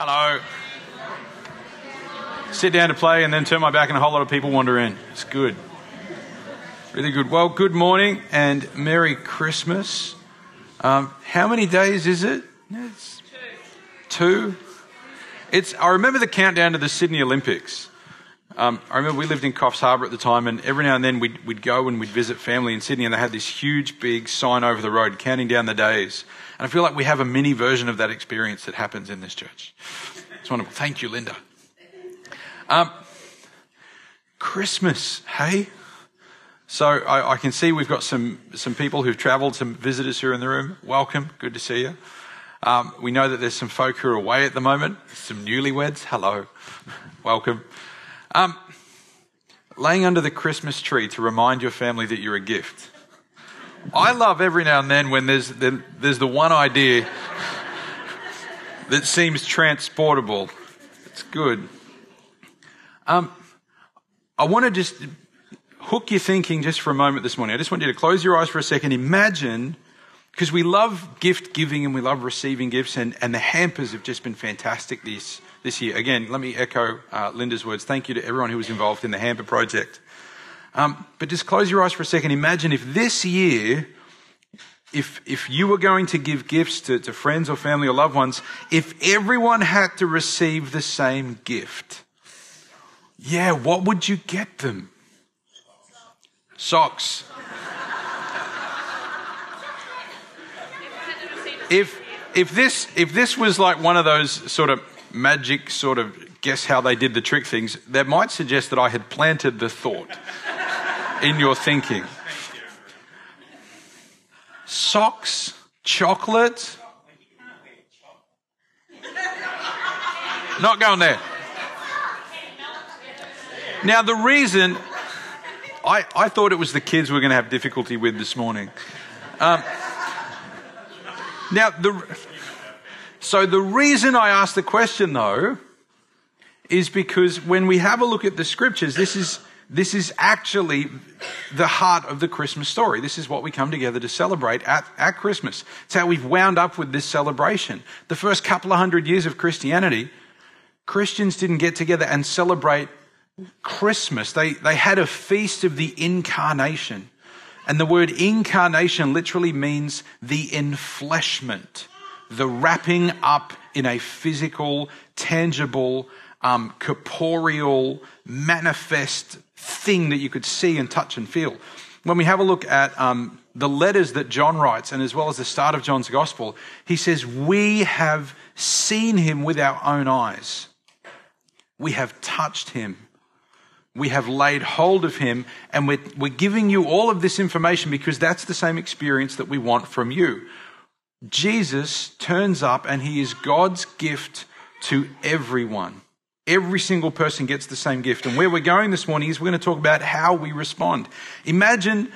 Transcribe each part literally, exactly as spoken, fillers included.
Hello. Sit down to play and then turn my back and a whole lot of people wander in. It's good. Really good. Well, good morning and Merry Christmas. Um, how many days is it? It's two. Two. It's. I remember the countdown to the Sydney Olympics. Um, I remember we lived in Coffs Harbour at the time, and every now and then we'd, we'd go and we'd visit family in Sydney, and they had this huge, big sign over the road counting down the days. And I feel like we have a mini version of that experience that happens in this church. It's wonderful. Thank you, Linda. Um, Christmas, hey? So I, I can see we've got some, some people who've travelled, some visitors who are in the room. Welcome. Good to see you. Um, we know that there's some folk who are away at the moment, some newlyweds. Hello. Welcome. Um, laying under the Christmas tree to remind your family that you're a gift. I love every now and then when there's the, there's the one idea that seems transportable. It's good. Um, I want to just hook your thinking just for a moment this morning. I just want you to close your eyes for a second. Imagine, because we love gift giving and we love receiving gifts, and, and the hampers have just been fantastic this this year. Again, let me echo uh, Linda's words. Thank you to everyone who was involved in the hamper project. Um, but just close your eyes for a second. Imagine if this year, if if you were going to give gifts to, to friends or family or loved ones, if everyone had to receive the same gift, yeah, what would you get them? Socks. If if this if this was like one of those sort of magic sort of guess how they did the trick things, that might suggest that I had planted the thought in your thinking. Socks, chocolate. Not going there. Now the reason I, I thought it was the kids we were going to have difficulty with this morning. Um, Now, the, so the reason I asked the question, though, is because when we have a look at the scriptures, this is, this is actually the heart of the Christmas story. This is what we come together to celebrate at, at Christmas. It's how we've wound up with this celebration. The first couple of hundred years of Christianity, Christians didn't get together and celebrate Christmas. They, they had a feast of the incarnation. And the word incarnation literally means the enfleshment, the wrapping up in a physical, tangible, um, corporeal, manifest thing that you could see and touch and feel. When we have a look at um, the letters that John writes, and as well as the start of John's gospel, he says, we have seen him with our own eyes. We have touched him. We have laid hold of him, and we're, we're giving you all of this information because that's the same experience that we want from you. Jesus turns up and he is God's gift to everyone. Every single person gets the same gift. And where we're going this morning is we're going to talk about how we respond. Imagine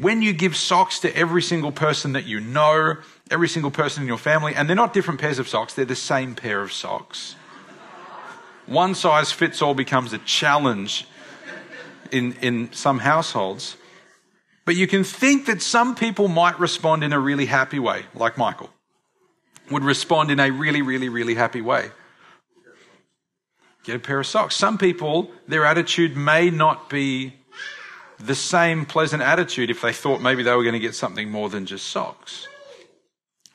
when you give socks to every single person that you know, every single person in your family, and they're not different pairs of socks, they're the same pair of socks. One size fits all becomes a challenge in, in some households. But you can think that some people might respond in a really happy way, like Michael would respond in a really, really, really happy way. Get a pair of socks. Some people, their attitude may not be the same pleasant attitude if they thought maybe they were going to get something more than just socks.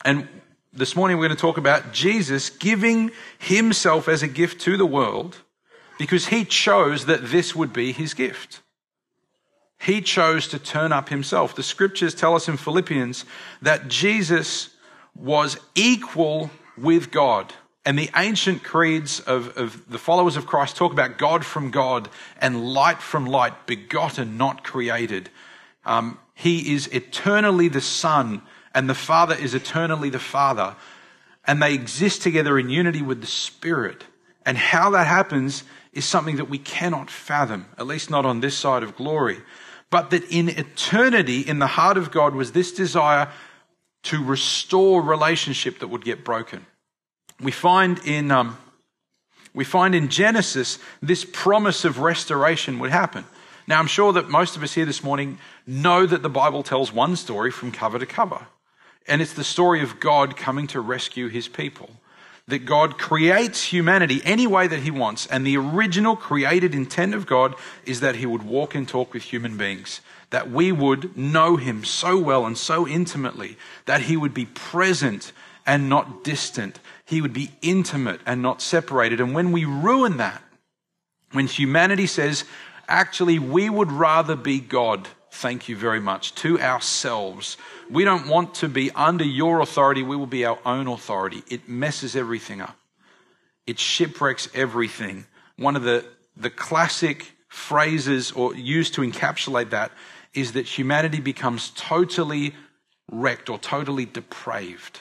And this morning we're going to talk about Jesus giving himself as a gift to the world because he chose that this would be his gift. He chose to turn up himself. The scriptures tell us in Philippians that Jesus was equal with God. And the ancient creeds of, of the followers of Christ talk about God from God and light from light, begotten, not created. Um, he is eternally the Son, and the Father is eternally the Father. And they exist together in unity with the Spirit. And how that happens is something that we cannot fathom, at least not on this side of glory. But that in eternity, in the heart of God, was this desire to restore relationship that would get broken. We find in, um, we find in Genesis this promise of restoration would happen. Now, I'm sure that most of us here this morning know that the Bible tells one story from cover to cover. And it's the story of God coming to rescue his people. that God creates humanity any way that he wants, and the original created intent of God is that he would walk and talk with human beings, that we would know him so well and so intimately, that he would be present and not distant. He would be intimate and not separated. And when we ruin that, when humanity says, actually, we would rather be God, thank you very much, to ourselves. We don't want to be under your authority. We will be our own authority. It messes everything up. It shipwrecks everything. One of the, the classic phrases or used to encapsulate that is that humanity becomes totally wrecked or totally depraved.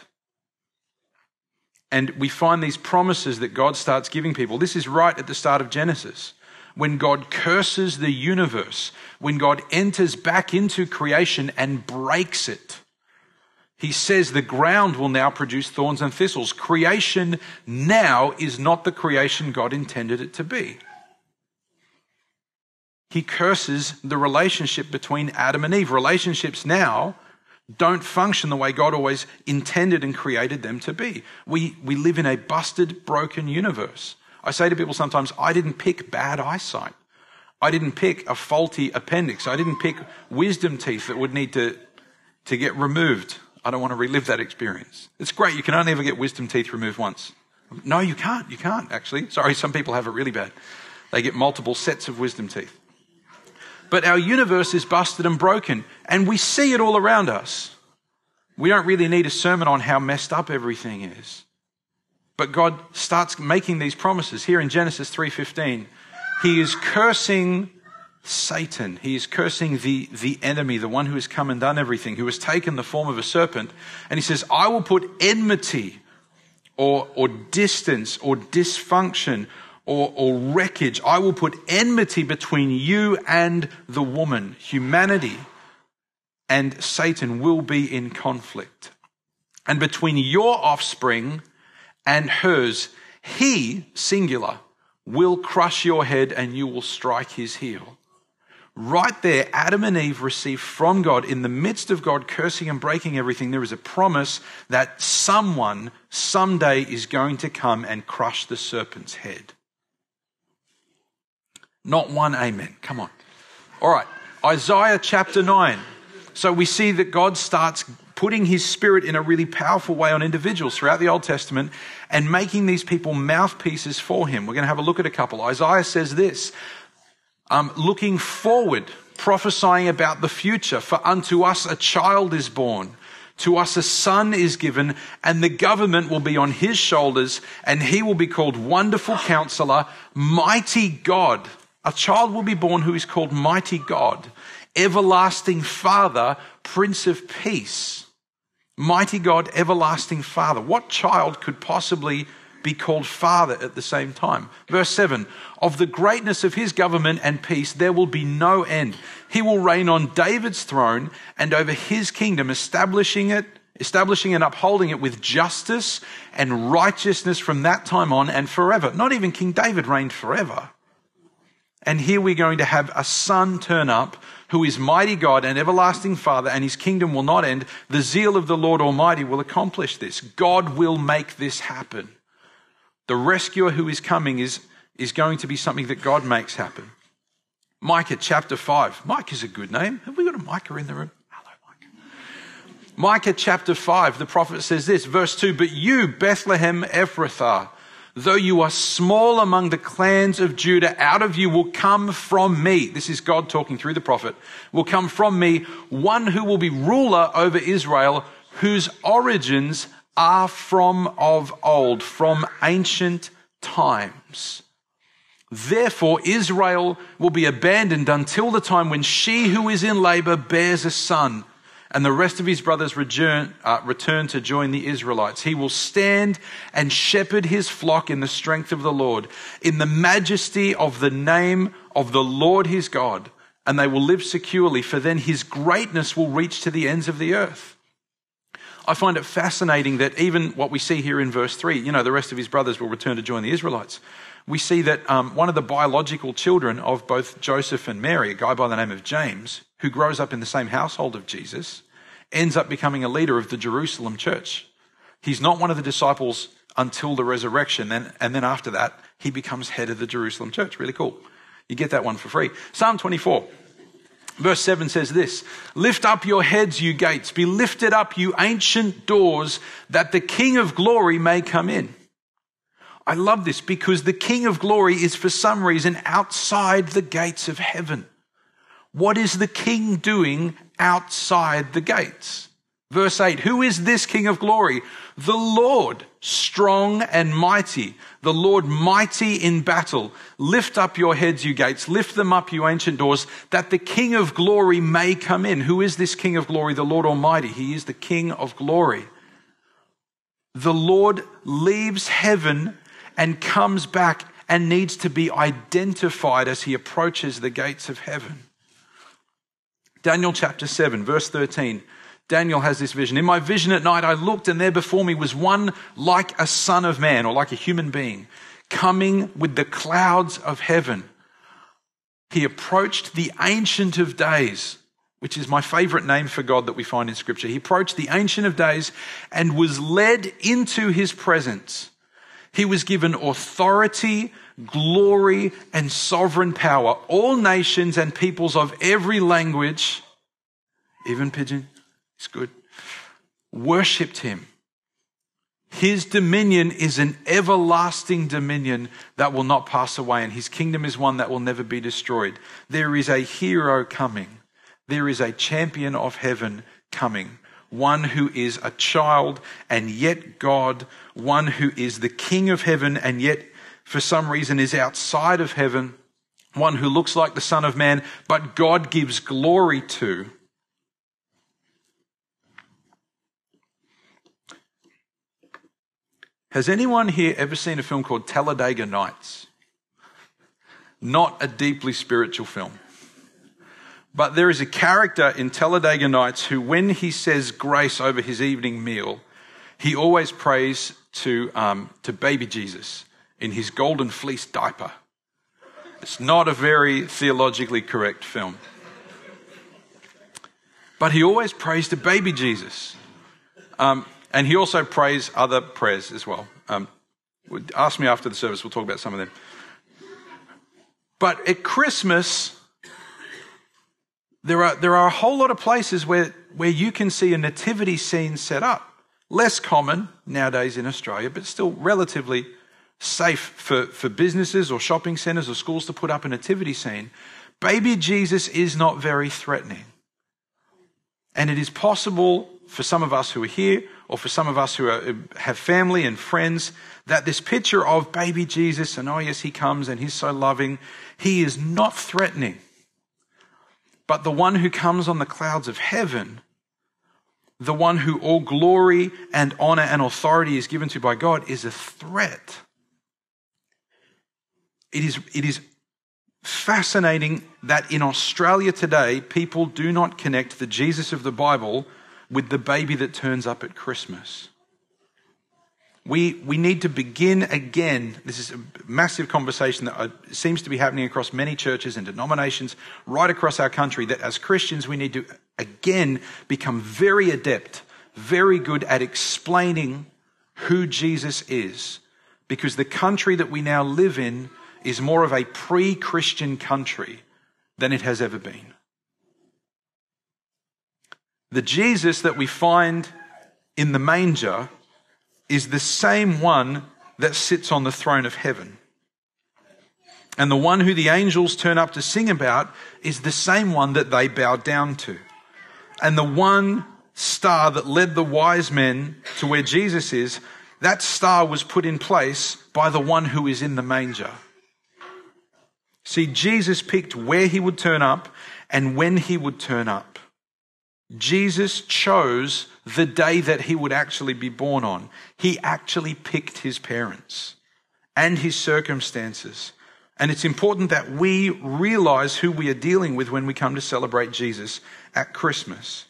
And we find these promises that God starts giving people. This is right at the start of Genesis. When God curses the universe, when God enters back into creation and breaks it, he says the ground will now produce thorns and thistles. Creation now is not the creation God intended it to be. He curses the relationship between Adam and Eve. Relationships now don't function the way God always intended and created them to be. We, we live in a busted, broken universe. I say to people sometimes, I didn't pick bad eyesight. I didn't pick a faulty appendix. I didn't pick wisdom teeth that would need to, to get removed. I don't want to relive that experience. It's great. You can only ever get wisdom teeth removed once. No, you can't. You can't, actually. Sorry, some people have it really bad. They get multiple sets of wisdom teeth. But our universe is busted and broken, and we see it all around us. We don't really need a sermon on how messed up everything is. But God starts making these promises here in Genesis three fifteen. He is cursing Satan. He is cursing the, the enemy, the one who has come and done everything, who has taken the form of a serpent. And he says, I will put enmity or, or distance or dysfunction or, or wreckage. I will put enmity between you and the woman. Humanity and Satan will be in conflict. And between your offspring and hers, he, singular, will crush your head and you will strike his heel. Right there, Adam and Eve receive from God, in the midst of God cursing and breaking everything, there is a promise that someone someday is going to come and crush the serpent's head. Not one amen. Come on. All right, Isaiah chapter nine. So we see that God starts putting his spirit in a really powerful way on individuals throughout the Old Testament and making these people mouthpieces for him. We're going to have a look at a couple. Isaiah says this, um, looking forward, prophesying about the future, for unto us a child is born, to us a son is given, and the government will be on his shoulders, and he will be called Wonderful Counselor, Mighty God. A child will be born who is called Mighty God, Everlasting Father, Prince of Peace. Mighty God, Everlasting Father. What child could possibly be called Father at the same time? Verse seven, of the greatness of his government and peace, there will be no end. He will reign on David's throne and over his kingdom, establishing it, establishing and upholding it with justice and righteousness from that time on and forever. Not even King David reigned forever. And here we're going to have a son turn up who is Mighty God and Everlasting Father, and his kingdom will not end. The zeal of the Lord Almighty will accomplish this. God will make this happen. The rescuer who is coming is, is going to be something that God makes happen. Micah chapter five. Mike is a good name. Have we got a Micah in the room? Hello, Micah. Micah chapter five, the prophet says this, verse two, but you, Bethlehem Ephrathah, though you are small among the clans of Judah, out of you will come from me. This is God talking through the prophet. Will come from me one who will be ruler over Israel, whose origins are from of old, from ancient times. Therefore, Israel will be abandoned until the time when she who is in labor bears a son, and the rest of his brothers return, uh, return to join the Israelites. He will stand and shepherd his flock in the strength of the Lord, in the majesty of the name of the Lord his God, and they will live securely, for then his greatness will reach to the ends of the earth. I find it fascinating that even what we see here in verse three, you know, the rest of his brothers will return to join the Israelites. We see that um, one of the biological children of both Joseph and Mary, a guy by the name of James, who grows up in the same household of Jesus, ends up becoming a leader of the Jerusalem church. He's not one of the disciples until the resurrection. And, and then after that, he becomes head of the Jerusalem church. Really cool. You get that one for free. Psalm twenty-four, verse seven says this: "Lift up your heads, you gates. Be lifted up, you ancient doors, that the King of glory may come in." I love this because the King of glory is for some reason outside the gates of heaven. What is the King doing outside the gates? Verse eight, "Who is this King of glory? The Lord, strong and mighty, the Lord mighty in battle. Lift up your heads, you gates. Lift them up, you ancient doors, that the King of glory may come in." Who is this King of glory? The Lord Almighty. He is the King of glory. The Lord leaves heaven and comes back and needs to be identified as he approaches the gates of heaven. Daniel chapter seven, verse thirteen. Daniel has this vision. "In my vision at night, I looked, and there before me was one like a son of man," or like a human being, "coming with the clouds of heaven. He approached the Ancient of Days," which is my favorite name for God that we find in Scripture. He approached the Ancient of Days and was led into his presence. "He was given authority, glory, and sovereign power. All nations and peoples of every language," even pigeon, it's good, "worshipped him. His dominion is an everlasting dominion that will not pass away, and his kingdom is one that will never be destroyed. There is a hero coming. There is a champion of heaven coming. One who is a child and yet God, one who is the King of heaven and yet for some reason is outside of heaven, one who looks like the Son of Man, but God gives glory to." Has anyone here ever seen a film called Talladega Nights? Not a deeply spiritual film. But there is a character in Talladega Nights who, when he says grace over his evening meal, he always prays to um, to baby Jesus in his golden fleece diaper. It's not a very theologically correct film. But he always prays to baby Jesus. Um, and he also prays other prayers as well. Um, ask me after the service, we'll talk about some of them. But at Christmas, There are, there are a whole lot of places where, where you can see a nativity scene set up. Less common nowadays in Australia, but still relatively safe for, for businesses or shopping centres or schools to put up a nativity scene. Baby Jesus is not very threatening. And it is possible for some of us who are here or for some of us who are, have family and friends, that this picture of baby Jesus and, oh yes, he comes and he's so loving, he is not threatening. But the one who comes on the clouds of heaven, the one who all glory and honor and authority is given to by God, is a threat. It is, it is fascinating that in Australia today, people do not connect the Jesus of the Bible with the baby that turns up at Christmas. We, we need to begin again. This is a massive conversation that seems to be happening across many churches and denominations right across our country, that as Christians we need to again become very adept, very good at explaining who Jesus is, because the country that we now live in is more of a pre-Christian country than it has ever been. The Jesus that we find in the manger is the same one that sits on the throne of heaven. And the one who the angels turn up to sing about is the same one that they bow down to. And the one star that led the wise men to where Jesus is, that star was put in place by the one who is in the manger. See, Jesus picked where he would turn up and when he would turn up. Jesus chose the day that he would actually be born on. He actually picked his parents and his circumstances. And it's important that we realize who we are dealing with when we come to celebrate Jesus at Christmas.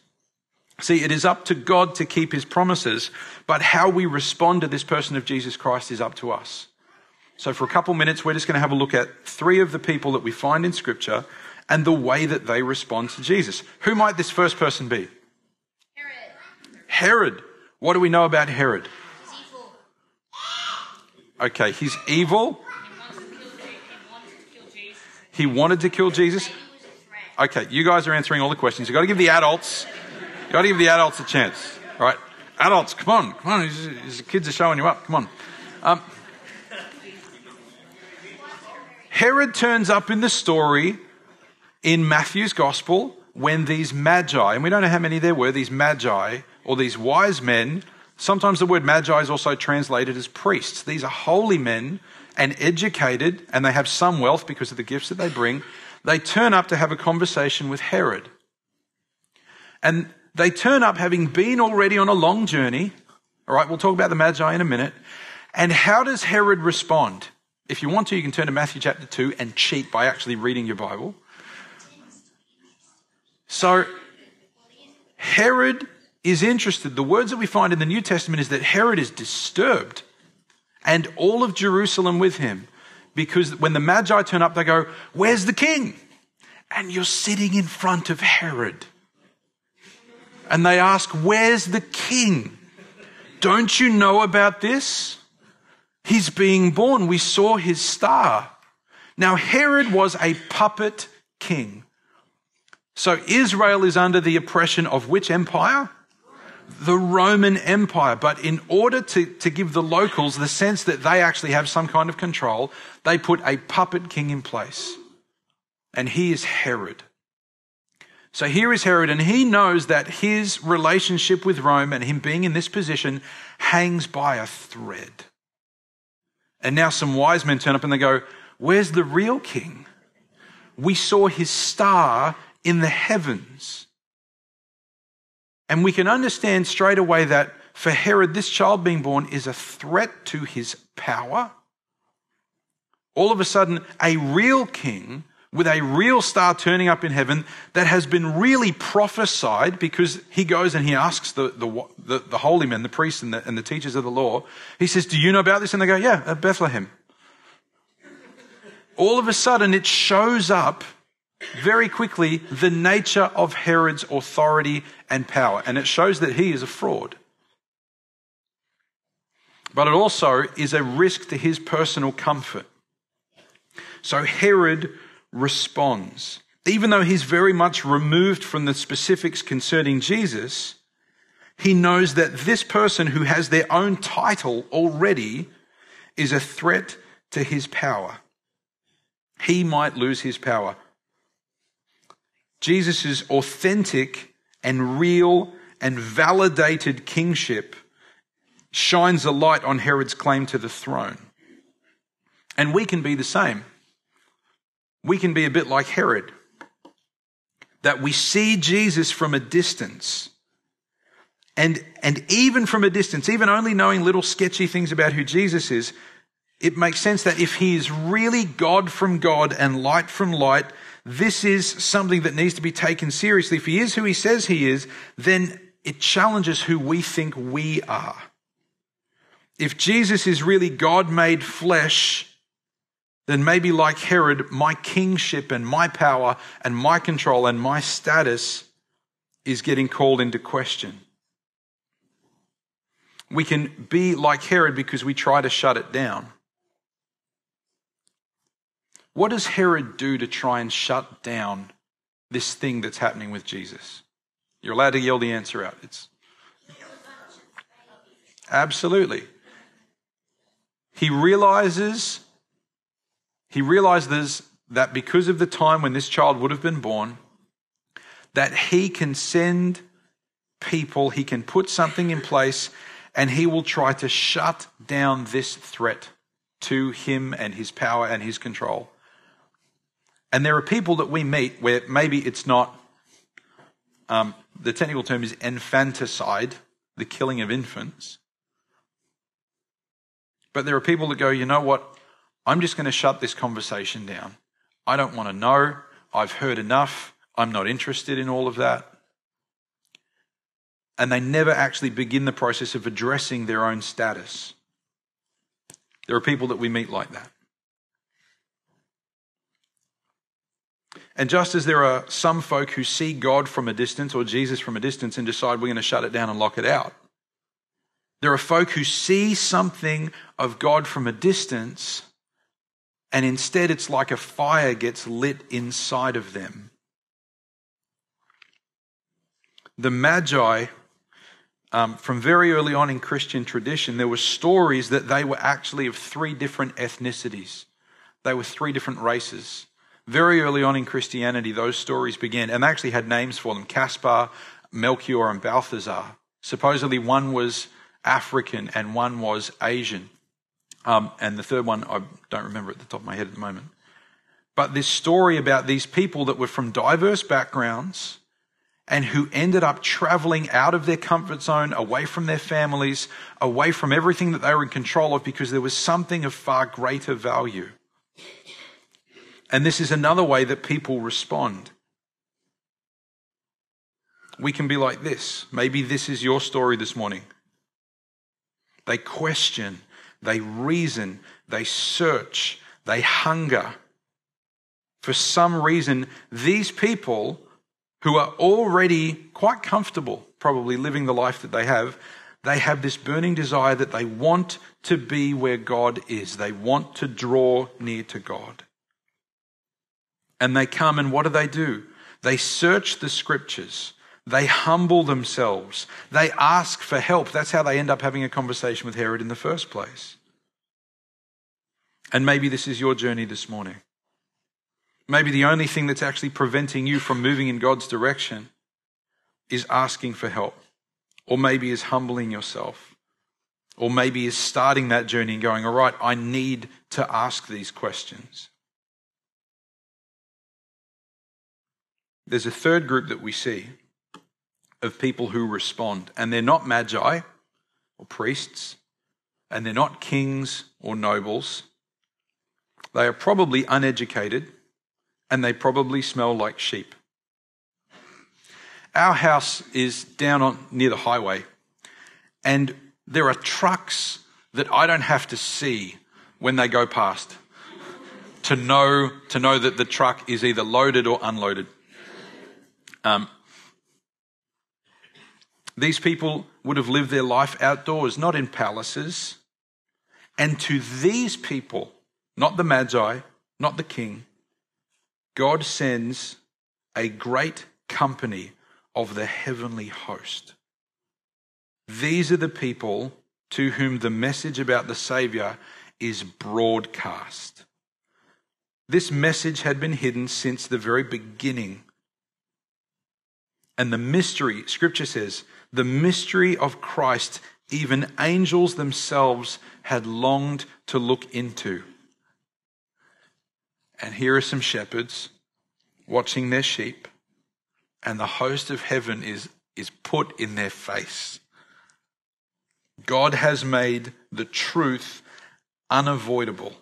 See, it is up to God to keep his promises, but how we respond to this person of Jesus Christ is up to us. So for a couple minutes, we're just going to have a look at three of the people that we find in Scripture and the way that they respond to Jesus. Who might this first person be? Herod. Herod. What do we know about Herod? He's evil. Okay, he's evil. He wanted to kill Jesus. Okay, you guys are answering all the questions. You've got to give the adults, you've got to give the adults a chance. All right, adults, come on, come on. He's, he's, the kids are showing you up. Come on. Um, Herod turns up in the story in Matthew's gospel when these magi, and we don't know how many there were, these magi or these wise men. Sometimes the word magi is also translated as priests. These are holy men and educated, and they have some wealth because of the gifts that they bring. They turn up to have a conversation with Herod. And they turn up having been already on a long journey. All right, we'll talk about the Magi in a minute. And how does Herod respond? If you want to, you can turn to Matthew chapter two and cheat by actually reading your Bible. So Herod is interested. The words that we find in the New Testament is that Herod is disturbed, and all of Jerusalem with him. Because when the Magi turn up, they go, "Where's the king?" And you're sitting in front of Herod. And they ask, "Where's the king? Don't you know about this? He's being born. We saw his star." Now, Herod was a puppet king. So Israel is under the oppression of which empire? The Roman Empire. But in order to, to give the locals the sense that they actually have some kind of control, they put a puppet king in place. And he is Herod. So here is Herod, and he knows that his relationship with Rome and him being in this position hangs by a thread. And now some wise men turn up and they go, "Where's the real king? We saw his star in the heavens." And we can understand straight away that for Herod, this child being born is a threat to his power. All of a sudden, a real king with a real star turning up in heaven that has been really prophesied, because he goes and he asks the, the, the, the holy men, the priests and the, and the teachers of the law. He says, "Do you know about this?" And they go, "Yeah, at Bethlehem." All of a sudden, it shows up very quickly, the nature of Herod's authority and power. And it shows that he is a fraud. But it also is a risk to his personal comfort. So Herod responds. Even though he's very much removed from the specifics concerning Jesus, he knows that this person who has their own title already is a threat to his power. He might lose his power. Jesus' authentic and real and validated kingship shines a light on Herod's claim to the throne. And we can be the same. We can be a bit like Herod, that we see Jesus from a distance. And, and even from a distance, even only knowing little sketchy things about who Jesus is, it makes sense that if he is really God from God and light from light, this is something that needs to be taken seriously. If he is who he says he is, then it challenges who we think we are. If Jesus is really God made flesh, then maybe like Herod, my kingship and my power and my control and my status is getting called into question. We can be like Herod because we try to shut it down. What does Herod do to try and shut down this thing that's happening with Jesus? You're allowed to yell the answer out. It's absolutely. He realizes, he realizes that because of the time when this child would have been born, that he can send people, he can put something in place, and he will try to shut down this threat to him and his power and his control. And there are people that we meet where maybe it's not, um, the technical term is infanticide, the killing of infants. But there are people that go, "You know what, I'm just going to shut this conversation down. I don't want to know. I've heard enough. I'm not interested in all of that." And they never actually begin the process of addressing their own status. There are people that we meet like that. And just as there are some folk who see God from a distance or Jesus from a distance and decide we're going to shut it down and lock it out, There are folk who see something of God from a distance, and instead it's like a fire gets lit inside of them. The Magi, um, from very early on in Christian tradition, there were stories that they were actually of three different ethnicities. They were three different races. Very early on in Christianity, those stories began, and they actually had names for them: Caspar, Melchior, and Balthazar. Supposedly one was African and one was Asian. Um, and the third one, I don't remember at the top of my head at the moment. But this story about these people that were from diverse backgrounds and who ended up traveling out of their comfort zone, away from their families, away from everything that they were in control of, because there was something of far greater value. And this is another way that people respond. We can be like this. Maybe this is your story this morning. They question, they reason, they search, they hunger. For some reason, these people who are already quite comfortable, probably living the life that they have, they have this burning desire that they want to be where God is. They want to draw near to God. And they come, and what do they do? They search the scriptures. They humble themselves. They ask for help. That's how they end up having a conversation with Herod in the first place. And maybe this is your journey this morning. Maybe the only thing that's actually preventing you from moving in God's direction is asking for help, or maybe is humbling yourself, or maybe is starting that journey and going, all right, I need to ask these questions. There's a third group that we see of people who respond, and they're not magi or priests, and they're not kings or nobles. They are probably uneducated, and they probably smell like sheep. Our house is down on near the highway, and there are trucks that I don't have to see when they go past to know to know that the truck is either loaded or unloaded. Um, these people would have lived their life outdoors, not in palaces. And to these people, not the Magi, not the king, God sends a great company of the heavenly host. These are the people to whom the message about the Savior is broadcast. This message had been hidden since the very beginning. And the mystery, Scripture says, the mystery of Christ, even angels themselves had longed to look into. And here are some shepherds watching their sheep, and the host of heaven is, is put in their face. God has made the truth unavoidable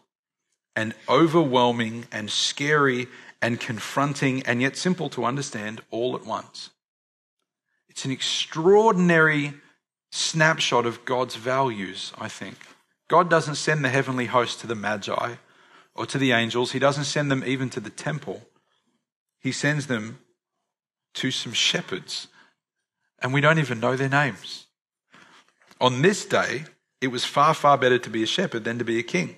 and overwhelming and scary and confronting and yet simple to understand all at once. It's an extraordinary snapshot of God's values, I think. God doesn't send the heavenly host to the Magi or to the angels. He doesn't send them even to the temple. He sends them to some shepherds, and we don't even know their names. On this day, it was far, far better to be a shepherd than to be a king.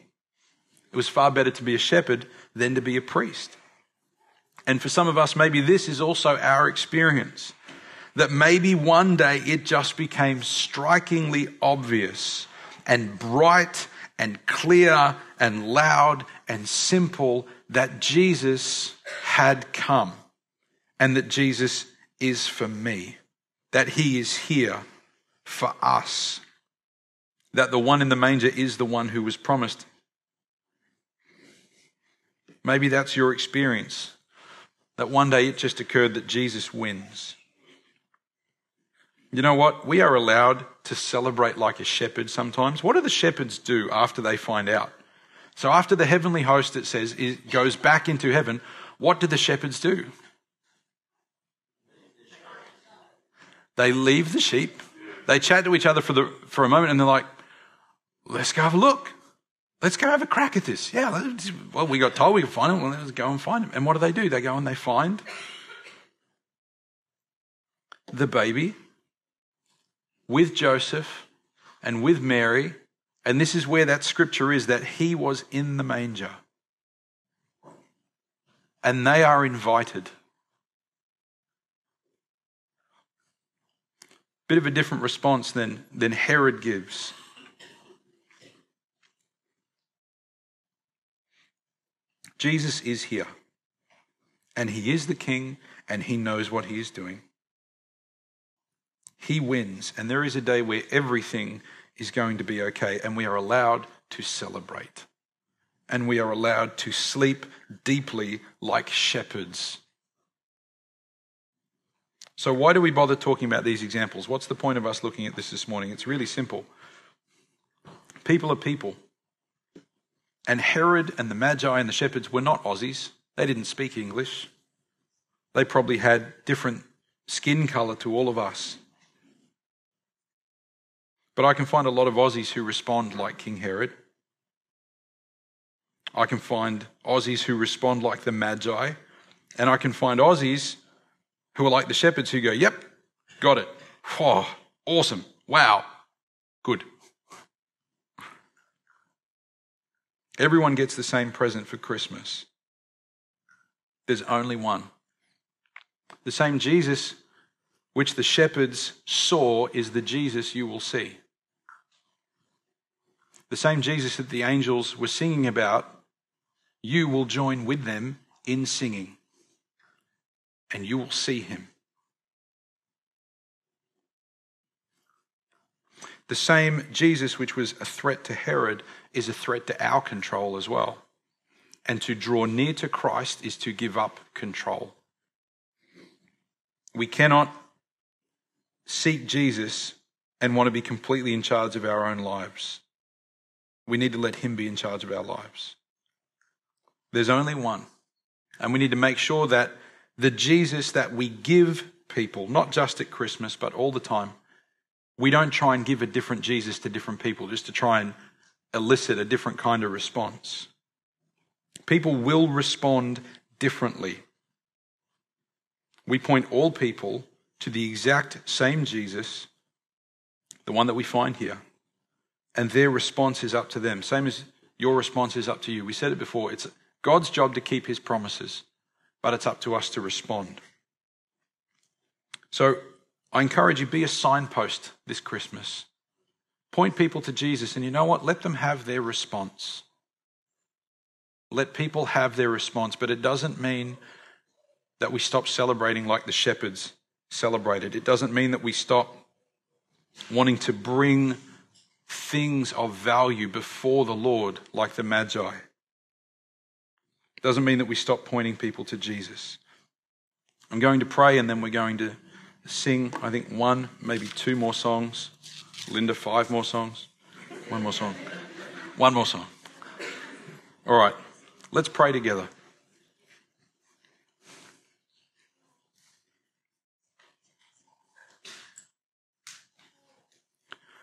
It was far better to be a shepherd than to be a priest. And for some of us, maybe this is also our experience. That maybe one day it just became strikingly obvious and bright and clear and loud and simple that Jesus had come and that Jesus is for me, that he is here for us, that the one in the manger is the one who was promised. Maybe that's your experience, that one day it just occurred that Jesus wins. You know what? We are allowed to celebrate like a shepherd sometimes. What do the shepherds do after they find out? So after the heavenly host, it says, it goes back into heaven, what do the shepherds do? They leave the sheep. They chat to each other for, the, for a moment, and they're like, let's go have a look. Let's go have a crack at this. Yeah, let's, well, we got told we could find him. Well, let's go and find him. And what do they do? They go and they find the baby with Joseph and with Mary. And this is where that scripture is, that he was in the manger. And they are invited. Bit of a different response than, than Herod gives. Jesus is here. And he is the king, and he knows what he is doing. He wins, and there is a day where everything is going to be okay, and we are allowed to celebrate. And we are allowed to sleep deeply like shepherds. So why do we bother talking about these examples? What's the point of us looking at this this morning? It's really simple. People are people. And Herod and the Magi and the shepherds were not Aussies. They didn't speak English. They probably had different skin colour to all of us. But I can find a lot of Aussies who respond like King Herod. I can find Aussies who respond like the Magi. And I can find Aussies who are like the shepherds who go, yep, got it. Oh, awesome. Wow. Good. Everyone gets the same present for Christmas. There's only one. The same Jesus which the shepherds saw is the Jesus you will see. The same Jesus that the angels were singing about, you will join with them in singing. And you will see him. The same Jesus which was a threat to Herod is a threat to our control as well. And to draw near to Christ is to give up control. We cannot seek Jesus and want to be completely in charge of our own lives. We need to let him be in charge of our lives. There's only one. And we need to make sure that the Jesus that we give people, not just at Christmas, but all the time, we don't try and give a different Jesus to different people just to try and elicit a different kind of response. People will respond differently. We point all people to the exact same Jesus, the one that we find here, and their response is up to them. Same as your response is up to you. We said it before, it's God's job to keep his promises, but it's up to us to respond. So I encourage you, be a signpost this Christmas. Point people to Jesus, and you know what? Let them have their response. Let people have their response, but it doesn't mean that we stop celebrating like the shepherds celebrated. It doesn't mean that we stop wanting to bring things of value before the Lord like the Magi. Doesn't mean that we stop pointing people to Jesus. I'm going to pray and then we're going to sing, I think, one, maybe two more songs. Linda, five more songs. One more song. One more song. All right, let's pray together.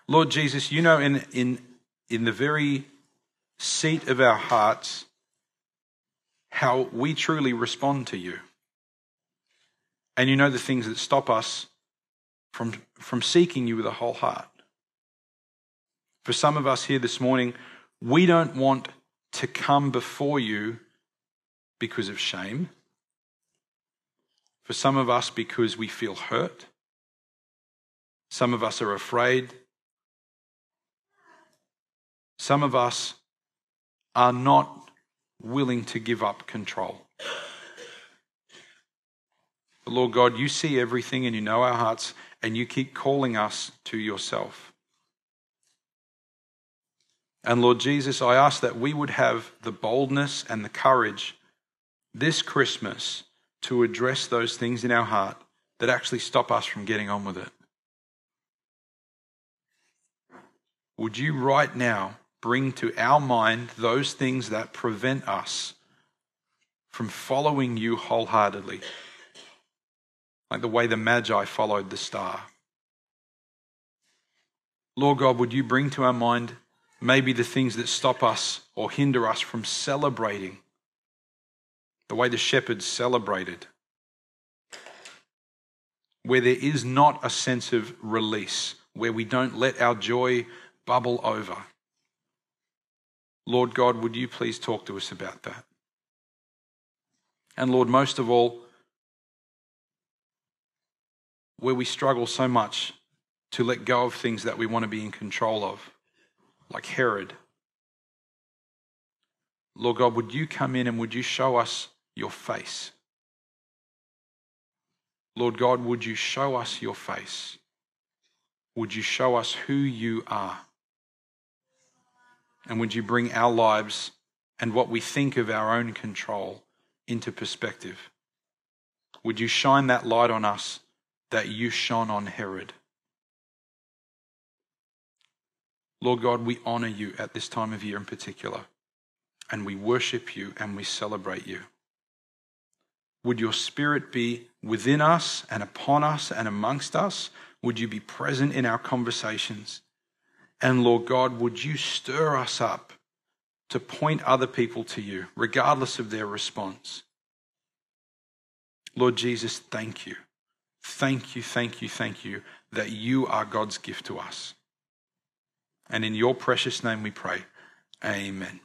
Lord Jesus, you know in, in, in the very seat of our hearts how we truly respond to you. And you know the things that stop us from, from seeking you with a whole heart. For some of us here this morning, we don't want to come before you because of shame. For some of us, because we feel hurt. Some of us are afraid. Some of us are not willing to give up control. But Lord God, you see everything and you know our hearts and you keep calling us to yourself. And Lord Jesus, I ask that we would have the boldness and the courage this Christmas to address those things in our heart that actually stop us from getting on with it. Would you right now bring to our mind those things that prevent us from following you wholeheartedly, like the way the Magi followed the star. Lord God, would you bring to our mind maybe the things that stop us or hinder us from celebrating the way the shepherds celebrated, where there is not a sense of release, where we don't let our joy bubble over. Lord God, would you please talk to us about that? And Lord, most of all, where we struggle so much to let go of things that we want to be in control of, like Herod, Lord God, would you come in and would you show us your face? Lord God, would you show us your face? Would you show us who you are? And would you bring our lives and what we think of our own control into perspective? Would you shine that light on us that you shone on Herod? Lord God, we honor you at this time of year in particular, and we worship you and we celebrate you. Would your Spirit be within us and upon us and amongst us? Would you be present in our conversations? And Lord God, would you stir us up to point other people to you, regardless of their response? Lord Jesus, thank you. Thank you, thank you, thank you that you are God's gift to us. And in your precious name we pray. Amen.